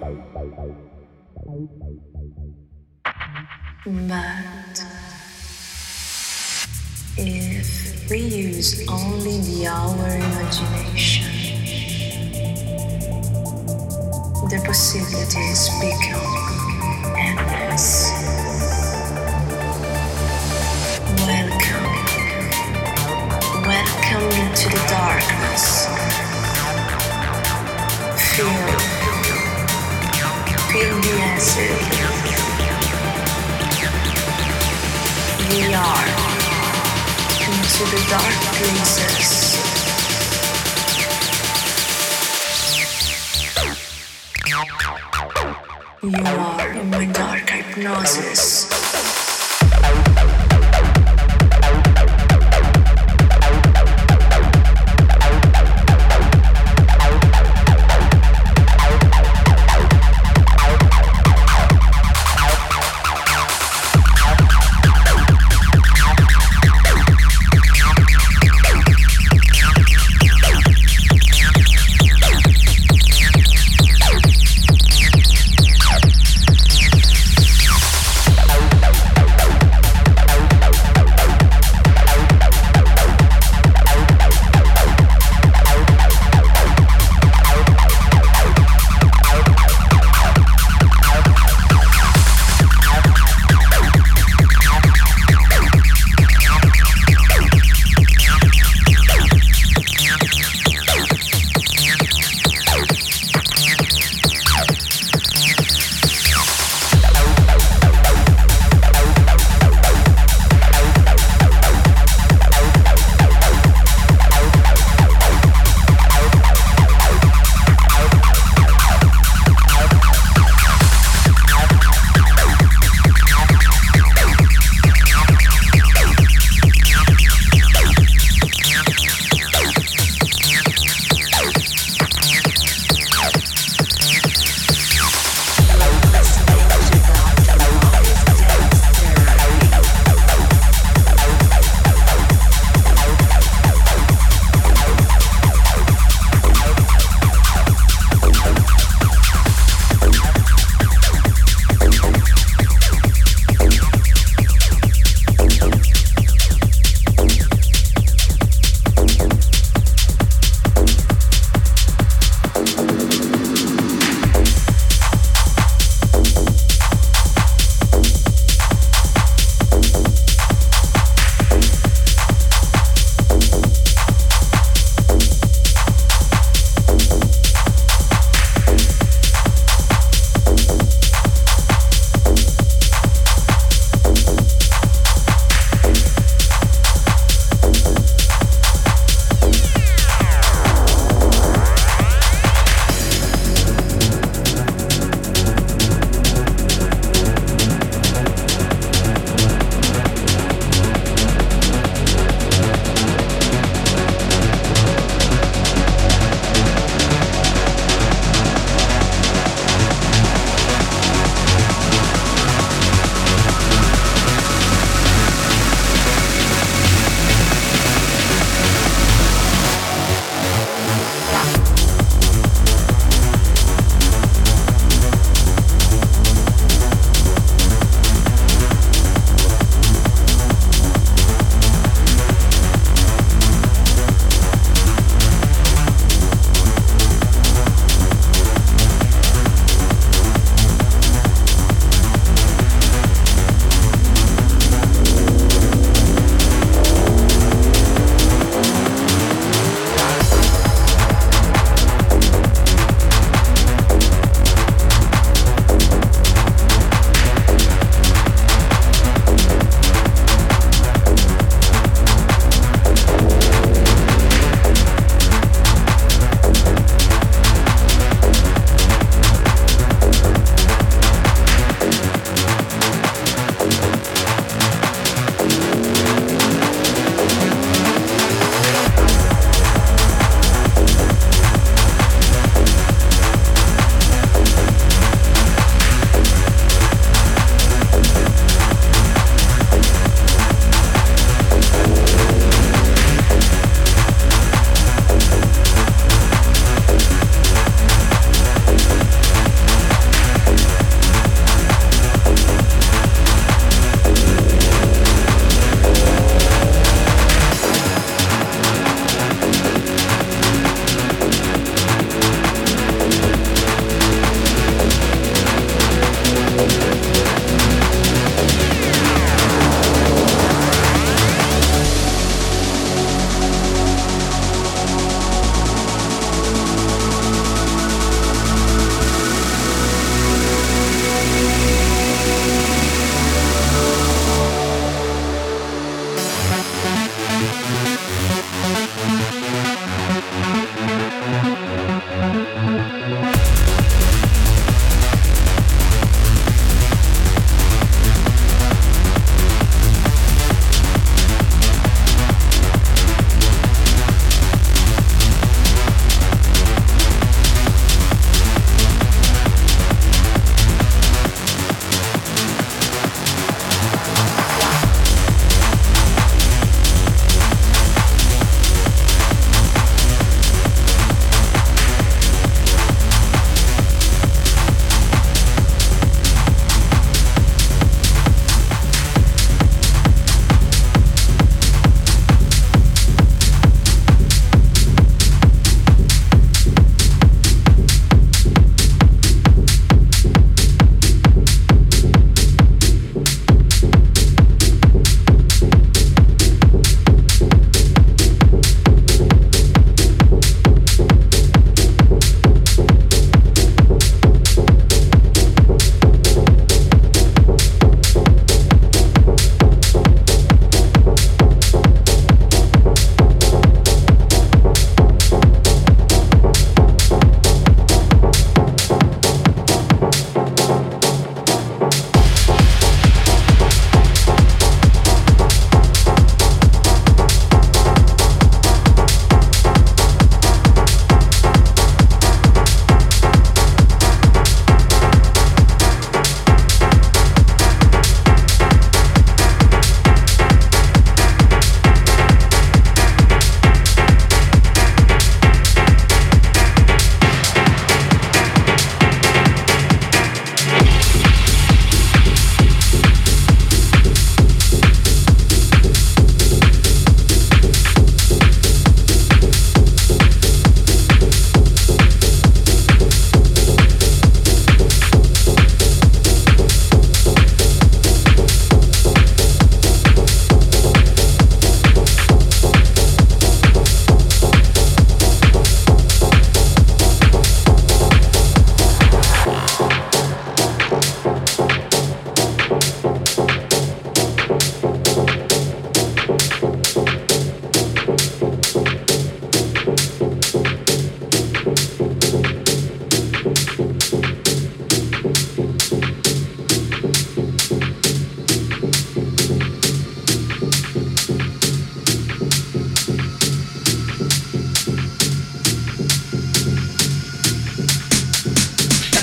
But if we use only our imagination, the possibilities become endless. Welcome into the darkness. Feel the acid. We are into the dark places. You are in my dark hypnosis.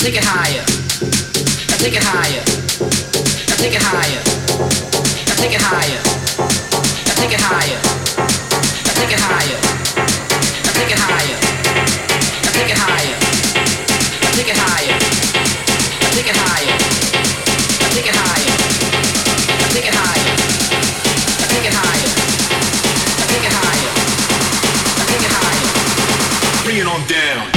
take it higher. I take it higher. I take it higher. I take it higher. I take it higher. I take it higher. I take it higher. I take it higher. I take it higher. I take it higher. I take it higher. I take it higher. I take it higher. I take it higher. I take it higher. Bring it on down.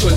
The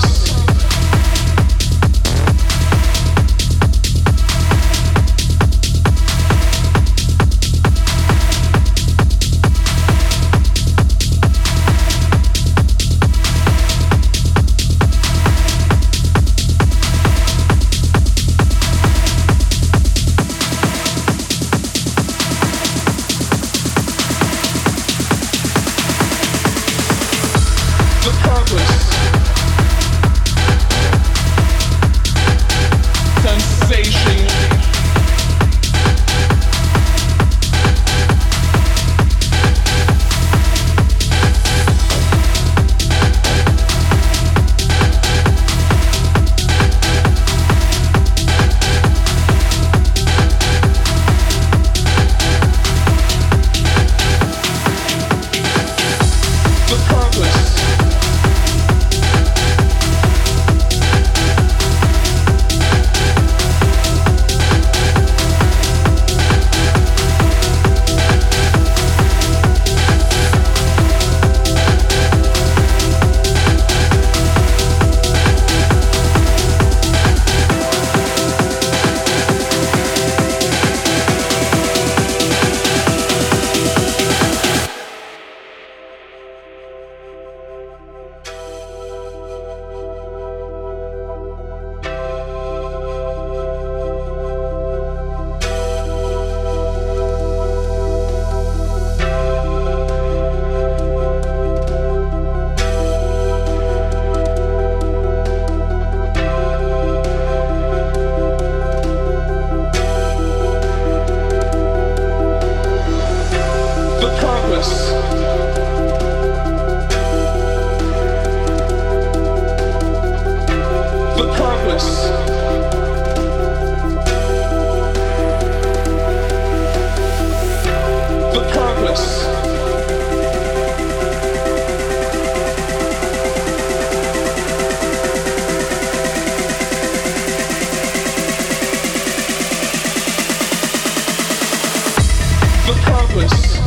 purpose.